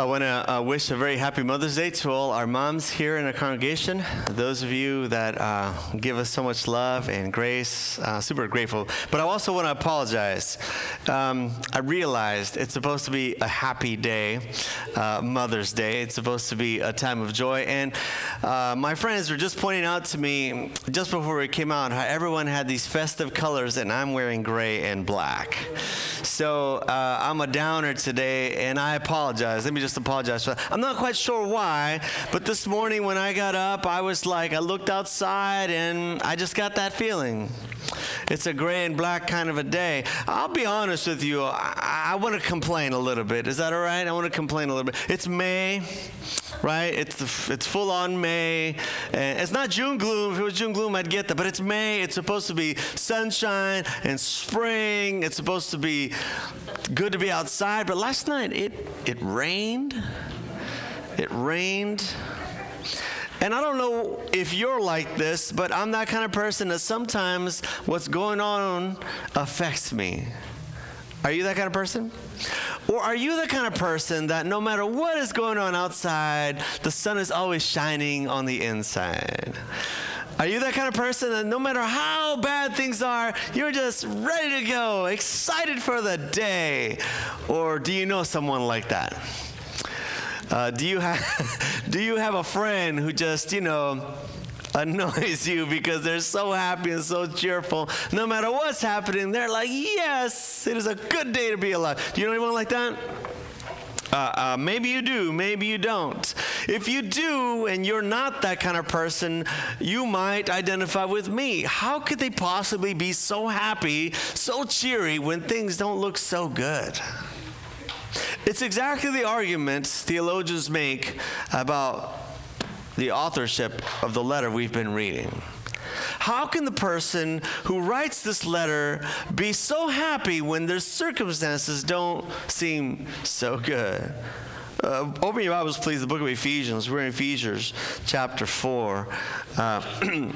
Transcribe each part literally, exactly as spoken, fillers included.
I want to uh, wish a very happy Mother's Day to all our moms here in our congregation. Those of you that uh, give us so much love and grace, uh, super grateful. But I also want to apologize. Um, I realized it's supposed to be a happy day, uh, Mother's Day. It's supposed to be a time of joy. And uh, my friends were just pointing out to me just before we came out how everyone had these festive colors and I'm wearing gray and black. So uh, I'm a downer today and I apologize. Let me just apologize for that. I'm not quite sure why, but this morning when I got up, I was like, I looked outside and I just got that feeling. It's a gray and black kind of a day. I'll be honest with you. I, I want to complain a little bit. Is that all right? I want to complain a little bit. It's May, right? It's the, it's full on May. And it's not June gloom. If it was June gloom, I'd get that. But it's May. It's supposed to be sunshine and spring. It's supposed to be good to be outside. But last night, it, it rained. It rained. And I don't know if you're like this, but I'm that kind of person that sometimes what's going on affects me. Are you that kind of person? Or are you the kind of person that no matter what is going on outside, the sun is always shining on the inside? Are you that kind of person that no matter how bad things are, you're just ready to go, excited for the day? Or do you know someone like that? Uh, do you have do you have a friend who just, you know, annoys you because they're so happy and so cheerful? No matter what's happening, they're like, yes, it is a good day to be alive. Do you know anyone like that? Uh, uh, maybe you do, maybe you don't. If you do and you're not that kind of person, you might identify with me. How could they possibly be so happy, so cheery when things don't look so good? It's exactly the argument theologians make about the authorship of the letter we've been reading. How can the person who writes this letter be so happy when their circumstances don't seem so good? Uh, open your Bibles, please, the book of Ephesians. We're in Ephesians chapter four. Uh,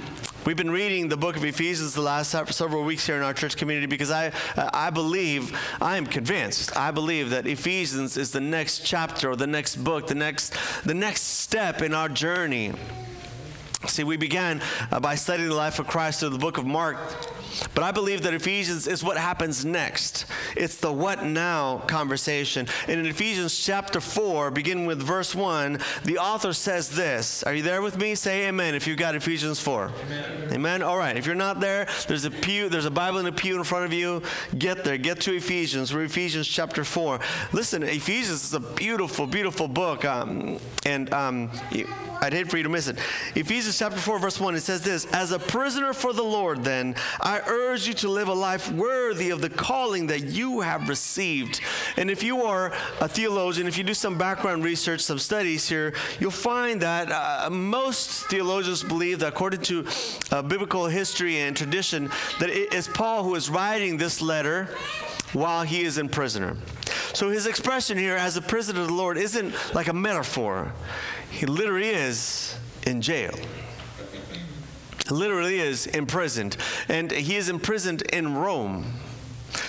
We've been reading the book of Ephesians the last several weeks here in our church community because I I believe, I am convinced, I believe that Ephesians is the next chapter or the next book, the next the next step in our journey. See, we began by studying the life of Christ through the book of Mark, but I believe that Ephesians is what happens next. It's the what now conversation. And in Ephesians chapter four, beginning with verse one, the author says this. Are you there with me? Say amen if you've got Ephesians four. Amen. Amen? All right. If you're not there, there's a pew, there's a Bible in a pew in front of you. Get there. Get to Ephesians. We're Ephesians chapter four. Listen, Ephesians is a beautiful, beautiful book. Um, and um, I'd hate for you to miss it. Ephesians chapter four, verse one, it says this. As a prisoner for the Lord, then, I urge you to live a life worthy of the calling that you have received. And if you are a theologian, if you do some background research, some studies here, you'll find that uh, most theologians believe that according to uh, biblical history and tradition, that it is Paul who is writing this letter while he is in prison. So his expression here as a prisoner of the Lord isn't like a metaphor. He literally is in jail. Literally is imprisoned, and he is imprisoned in Rome.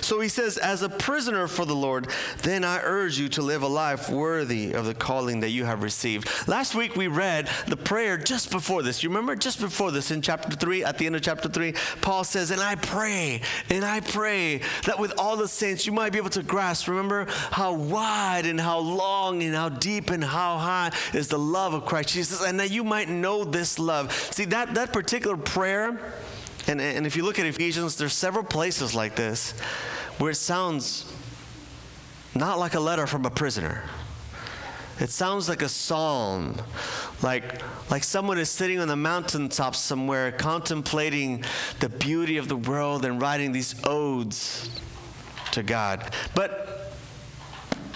So he says, as a prisoner for the Lord, then I urge you to live a life worthy of the calling that you have received. Last week we read the prayer just before this. You remember just before this in chapter three, at the end of chapter three, Paul says, and I pray, and I pray that with all the saints you might be able to grasp. Remember how wide and how long and how deep and how high is the love of Christ Jesus, and that you might know this love. See, that, that particular prayer, And, and if you look at Ephesians, there's several places like this where it sounds not like a letter from a prisoner. It sounds like a psalm, like, like someone is sitting on the mountaintop somewhere contemplating the beauty of the world and writing these odes to God. But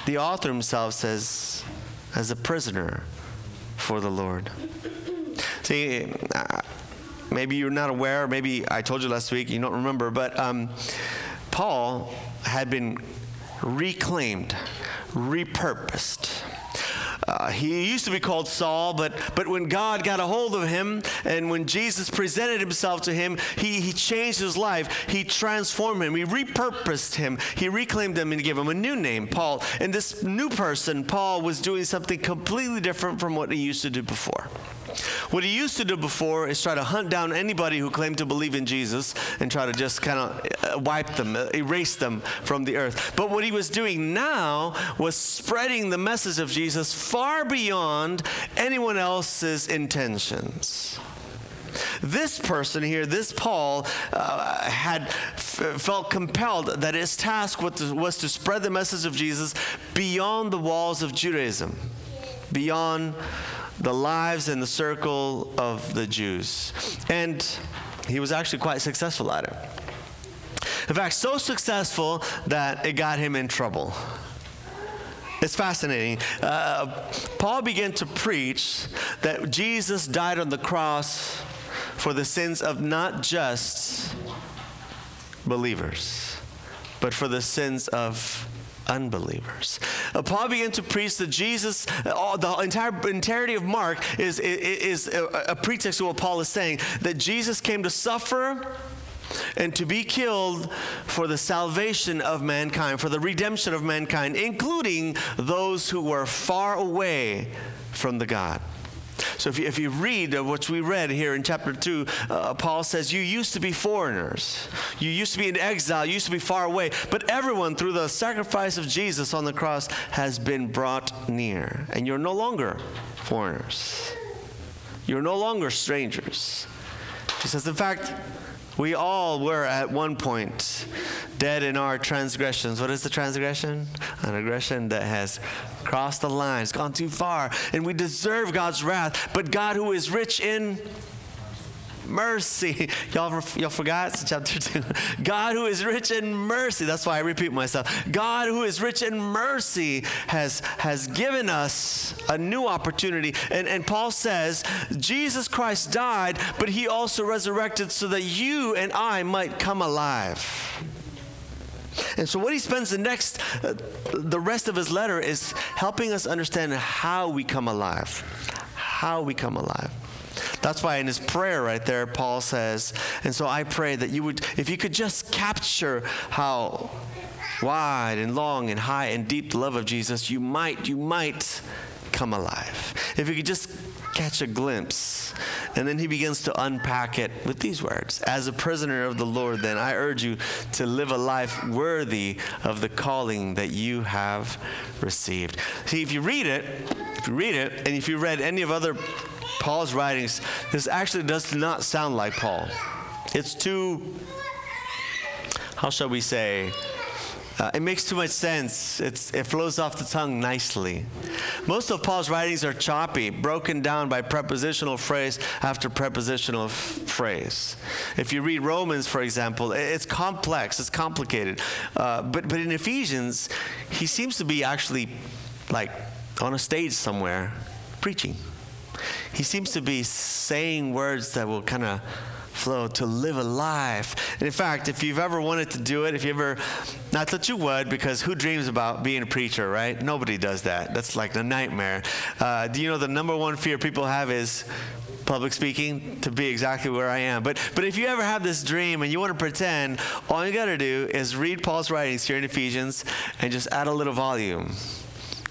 the author himself says, as a prisoner for the Lord. See, I, Maybe you're not aware, maybe I told you last week, you don't remember, but um, Paul had been reclaimed, repurposed. Uh, he used to be called Saul, but but when God got a hold of him and when Jesus presented himself to him, he, he changed his life. He transformed him. He repurposed him. He reclaimed him and gave him a new name, Paul. And this new person, Paul, was doing something completely different from what he used to do before. What he used to do before is try to hunt down anybody who claimed to believe in Jesus and try to just kind of wipe them, erase them from the earth. But what he was doing now was spreading the message of Jesus far beyond anyone else's intentions. This person here, this Paul, uh, had f- felt compelled that his task was to, was to spread the message of Jesus beyond the walls of Judaism, beyond the lives and the circle of the Jews. And he was actually quite successful at it. In fact, so successful that it got him in trouble. It's fascinating. Uh, Paul began to preach that Jesus died on the cross for the sins of not just believers, but for the sins of unbelievers. Uh, Paul began to preach that Jesus, uh, all, the entire entirety of Mark is, is, is a, a pretext to what Paul is saying, that Jesus came to suffer and to be killed for the salvation of mankind, for the redemption of mankind, including those who were far away from the God. So if you, if you read what we read here in chapter two, uh, Paul says, you used to be foreigners. You used to be in exile. You used to be far away. But everyone, through the sacrifice of Jesus on the cross, has been brought near. And you're no longer foreigners. You're no longer strangers. He says, in fact, we all were at one point dead in our transgressions. What is the transgression? An aggression that has crossed the lines, gone too far, and we deserve God's wrath. But God, who is rich in mercy, y'all, y'all forgot? It's chapter two. God, who is rich in mercy. That's why I repeat myself. God, who is rich in mercy, has has given us a new opportunity. And and Paul says, Jesus Christ died, but he also resurrected so that you and I might come alive. And so what he spends the next, uh, the rest of his letter is helping us understand how we come alive, how we come alive. That's why in his prayer right there, Paul says, and so I pray that you would, if you could just capture how wide and long and high and deep the love of Jesus, you might, you might come alive. If you could just catch a glimpse. And then he begins to unpack it with these words. As a prisoner of the Lord, then, I urge you to live a life worthy of the calling that you have received. See, if you read it, if you read it, and if you read any of other Paul's writings, this actually does not sound like Paul. It's too, how shall we say, uh, it makes too much sense. It's, it flows off the tongue nicely. Most of Paul's writings are choppy, broken down by prepositional phrase after prepositional f- phrase. If you read Romans, for example, it's complex, it's complicated. Uh, but, but in Ephesians, he seems to be actually like on a stage somewhere preaching. He seems to be saying words that will kind of flow to live a life. And in fact, if you've ever wanted to do it, if you ever, not that you would, because who dreams about being a preacher, right? Nobody does that. That's like a nightmare. Uh, do you know the number one fear people have is public speaking, to be exactly where I am. But but if you ever have this dream and you want to pretend, all you got to do is read Paul's writings here in Ephesians and just add a little volume.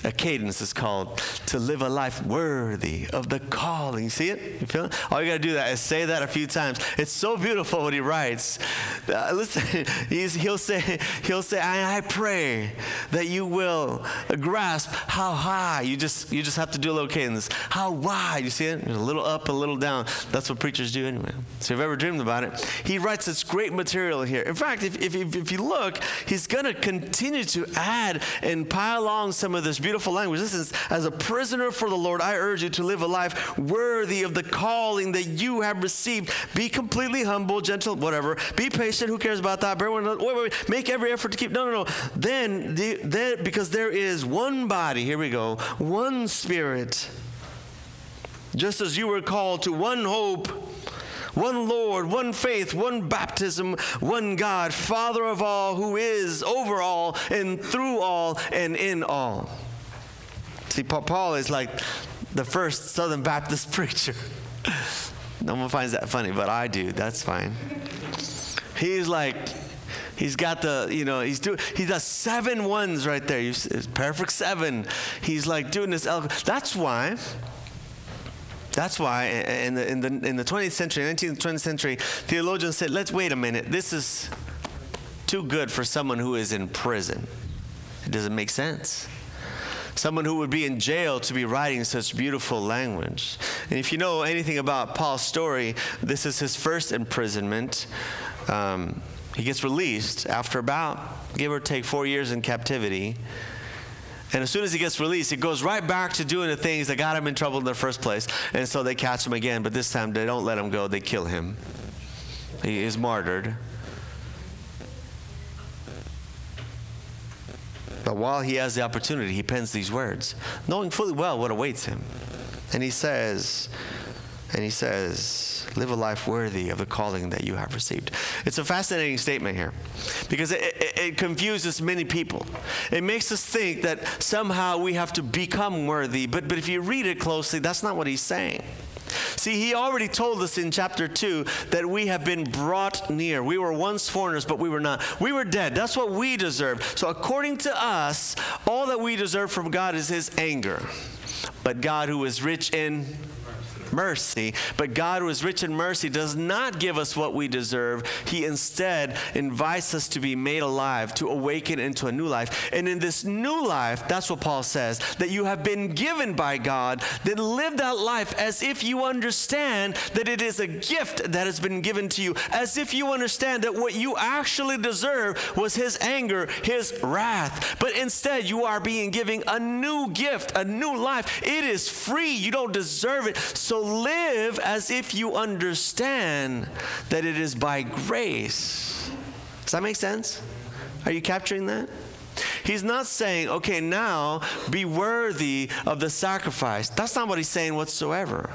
A cadence is called to live a life worthy of the calling. You see it? You feel it? All you got to do that is say that a few times. It's so beautiful what he writes. Uh, listen, he's, he'll say, he'll say, I, I pray that you will grasp how high. You just, you just have to do a little cadence. How wide? You see it? A little up, a little down. That's what preachers do anyway. So if you've ever dreamed about it, he writes this great material here. In fact, if if if you look, he's gonna continue to add and pile on some of this beautiful. Beautiful language. This is, as a prisoner for the Lord, I urge you to live a life worthy of the calling that you have received. Be completely humble, gentle, whatever. Be patient. Who cares about that? Bear one another. Wait, wait, wait. Make every effort to keep. No, no, no. Then, the, then, because there is one body. Here we go. One spirit. Just as you were called to one hope, one Lord, one faith, one baptism, one God, Father of all, who is over all and through all and in all. See, Paul is like the first Southern Baptist preacher. No one finds that funny, but I do. That's fine. He's like, he's got the, you know, he's doing, he's got seven ones right there. It's perfect seven. He's like doing this eloquent. That's why, that's why in the, in the, in the twentieth century, nineteenth, twentieth century, theologians said, let's wait a minute. This is too good for someone who is in prison. It doesn't make sense. Someone who would be in jail to be writing such beautiful language. And if you know anything about Paul's story, this is his first imprisonment. Um, he gets released after about, give or take, four years in captivity. And as soon as he gets released, he goes right back to doing the things that got him in trouble in the first place. And so they catch him again, but this time they don't let him go. They kill him. He is martyred. But while he has the opportunity, he pens these words, knowing fully well what awaits him. And he says, and he says, live a life worthy of the calling that you have received. It's a fascinating statement here because it, it, it confuses many people. It makes us think that somehow we have to become worthy. But, but if you read it closely, that's not what he's saying. See, he already told us in chapter two that we have been brought near. We were once foreigners, but we were not. We were dead. That's what we deserved. So according to us, all that we deserve from God is his anger. But God, who is rich in mercy, but God, who is rich in mercy, does not give us what we deserve. He instead invites us to be made alive, to awaken into a new life. And in this new life, that's what Paul says, that you have been given by God, then live that life as if you understand that it is a gift that has been given to you, as if you understand that what you actually deserve was his anger, his wrath. But instead, you are being given a new gift, a new life. It is free. You don't deserve it. So live as if you understand that it is by grace. Does that make sense? Are you capturing that? He's not saying, okay, now be worthy of the sacrifice. That's not what he's saying whatsoever.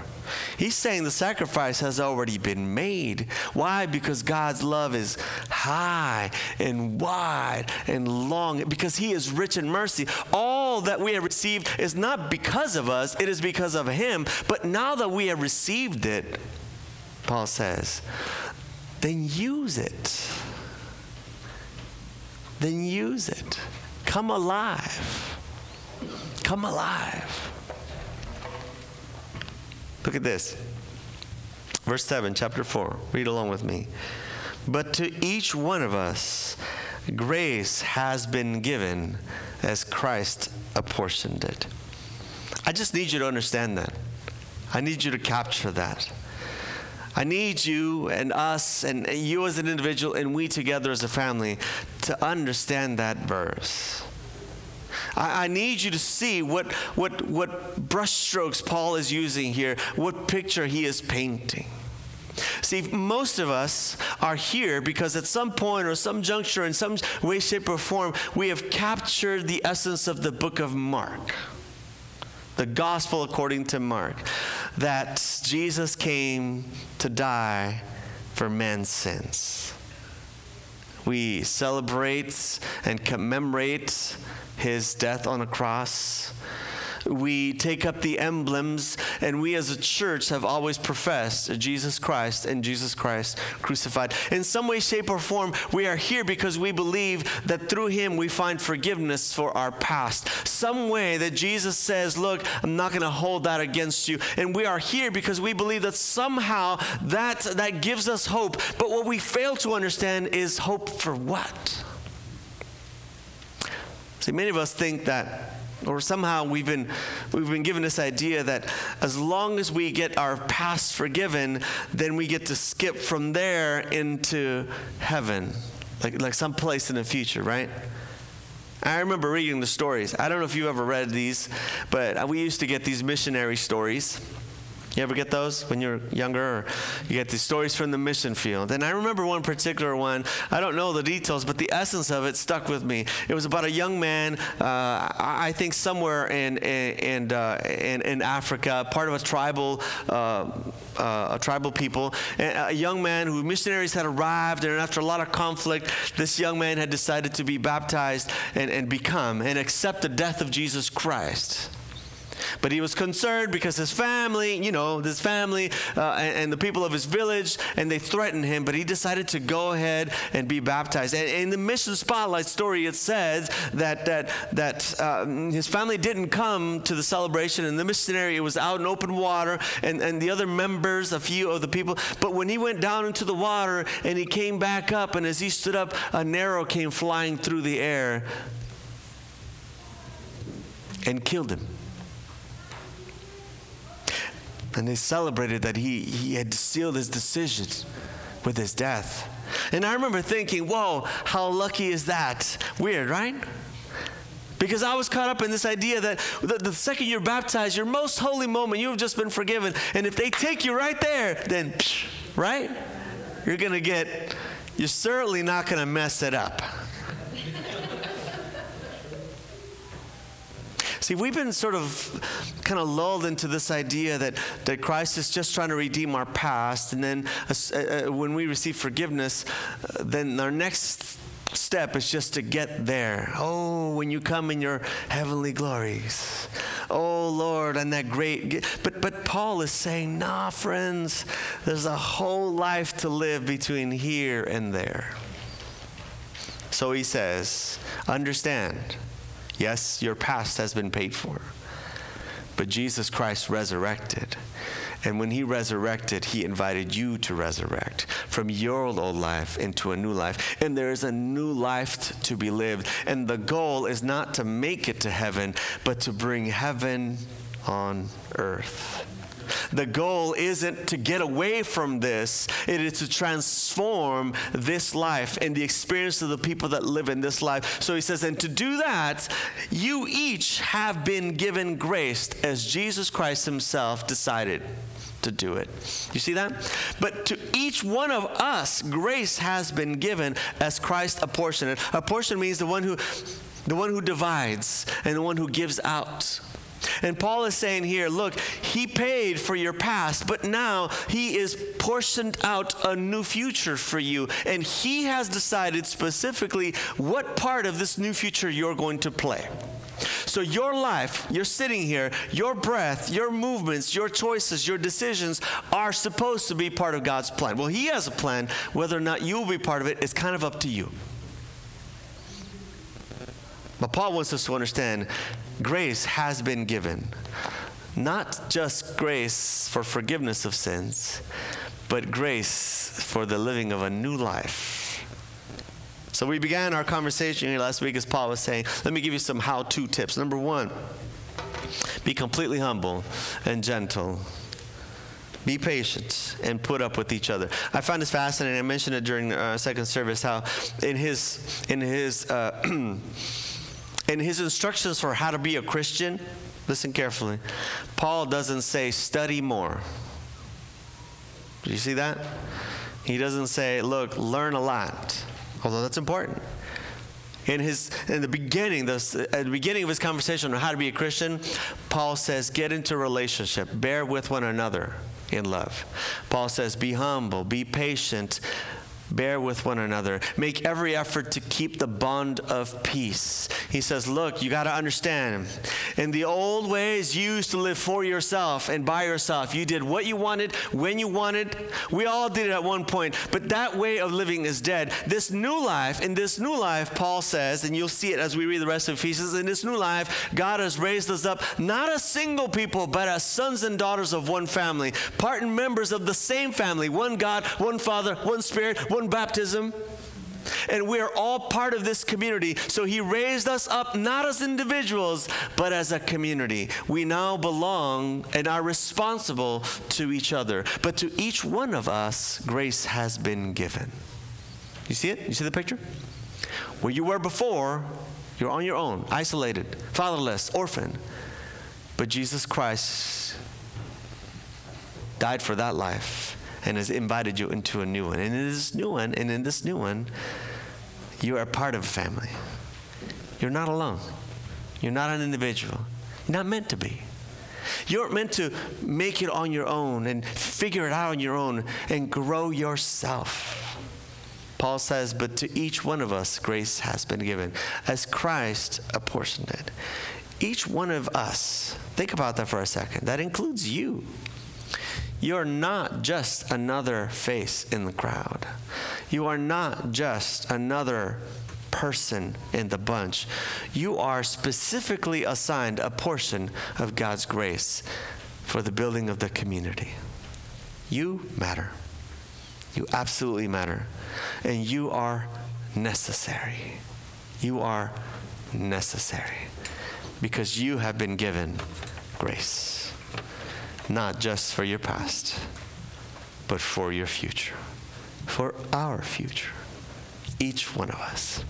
He's saying the sacrifice has already been made. Why? Because God's love is high and wide and long. Because he is rich in mercy. All that we have received is not because of us. It is because of him. But now that we have received it, Paul says, then use it. Then use it. Come alive. Come alive. Look at this. Verse seven, chapter four. Read along with me. But to each one of us, grace has been given as Christ apportioned it. I just need you to understand that. I need you to capture that. I need you and us and you as an individual and we together as a family to understand that verse. I, I need you to see what what what brushstrokes Paul is using here, what picture he is painting. See, most of us are here because at some point or some juncture in some way, shape, or form, we have captured the essence of the book of Mark. The gospel according to Mark, that Jesus came to die for man's sins. We celebrate and commemorate his death on a cross. We take up the emblems, and we as a church have always professed Jesus Christ and Jesus Christ crucified. In some way, shape, or form, we are here because we believe that through him we find forgiveness for our past. Some way that Jesus says, look, I'm not going to hold that against you. And we are here because we believe that somehow that, that gives us hope. But what we fail to understand is hope for what? See, many of us think that Or somehow we've been we've been given this idea that as long as we get our past forgiven, then we get to skip from there into heaven, like like some place in the future, right? I remember reading the stories. I don't know if you ever read these, but we used to get these missionary stories. You ever get those when you're younger? Or you get these stories from the mission field. And I remember one particular one. I don't know the details, but the essence of it stuck with me. It was about a young man, uh, I think somewhere in in uh, in, in Africa, part of a tribal uh, uh, a tribal people. And a young man who missionaries had arrived, and after a lot of conflict, this young man had decided to be baptized and, and become and accept the death of Jesus Christ. But he was concerned because his family, you know, his family uh, and, and the people of his village, and they threatened him, but he decided to go ahead and be baptized. And in the Mission Spotlight story, it says that that that um, his family didn't come to the celebration, and the missionary, it was out in open water, and, and the other members, a few of the people, but when he went down into the water and he came back up, and as he stood up, an arrow came flying through the air and killed him. And they celebrated that he, he had sealed his decision with his death. And I remember thinking, whoa, how lucky is that? Weird, right? Because I was caught up in this idea that the, the second you're baptized, your most holy moment, you've just been forgiven. And if they take you right there, then, right? You're going to get, you're certainly not going to mess it up. See, we've been sort of kind of lulled into this idea that, that Christ is just trying to redeem our past, and then uh, uh, when we receive forgiveness, uh, then our next step is just to get there. Oh, when you come in your heavenly glories. Oh, Lord, and that great... But, but Paul is saying, nah, friends, there's a whole life to live between here and there. So he says, understand... Yes, your past has been paid for, but Jesus Christ resurrected. And when he resurrected, he invited you to resurrect from your old life into a new life. And there is a new life t- to be lived. And the goal is not to make it to heaven, but to bring heaven on earth. The goal isn't to get away from this. It is to transform this life and the experience of the people that live in this life. So he says, and to do that, you each have been given grace as Jesus Christ himself decided to do it. You see that? But to each one of us, grace has been given as Christ apportioned it. Apportioned means the one who, the one who divides and the one who gives out. And Paul is saying here, look, he paid for your past, but now he is portioned out a new future for you. And he has decided specifically what part of this new future you're going to play. So your life, you're sitting here, your breath, your movements, your choices, your decisions are supposed to be part of God's plan. Well, he has a plan. Whether or not you will be part of it is kind of up to you. But Paul wants us to understand grace has been given. Not just grace for forgiveness of sins, but grace for the living of a new life. So we began our conversation here last week, as Paul was saying, let me give you some how-to tips. Number one, be completely humble and gentle. Be patient and put up with each other. I found this fascinating. I mentioned it during uh, second service, how in his, in his, uh, in his instructions for how to be a Christian, listen carefully, Paul doesn't say study more. Do you see that? He doesn't say, look, learn a lot, although that's important. In his in the beginning, this, at the beginning of his conversation on how to be a Christian, Paul says, get into a relationship, bear with one another in love. Paul says, be humble, be patient, bear with one another. Make every effort to keep the bond of peace. He says, look, you got to understand. In the old ways, you used to live for yourself and by yourself. You did what you wanted, when you wanted. We all did it at one point. But that way of living is dead. This new life, in this new life, Paul says, and you'll see it as we read the rest of Ephesians, in this new life, God has raised us up, not as single people, but as sons and daughters of one family, part and members of the same family, one God, one Father, one Spirit, one baptism, and we are all part of this community. So he raised us up not as individuals, but as a community. We now belong and are responsible to each other. But to each one of us, grace has been given. You see it? You see the picture? Where you were before, you're on your own, isolated, fatherless, orphan. But Jesus Christ died for that life and has invited you into a new one. And in this new one, and in this new one, you are part of a family. You're not alone. You're not an individual. You're not meant to be. You aren't meant to make it on your own and figure it out on your own and grow yourself. Paul says, but to each one of us, grace has been given as Christ apportioned it. Each one of us, think about that for a second. That includes you. You're not just another face in the crowd. You are not just another person in the bunch. You are specifically assigned a portion of God's grace for the building of the community. You matter. You absolutely matter. And you are necessary. You are necessary because you have been given grace, not just for your past, but for your future, for our future, each one of us.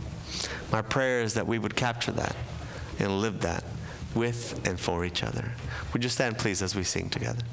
My prayer is that we would capture that and live that with and for each other. Would you stand, please, as we sing together?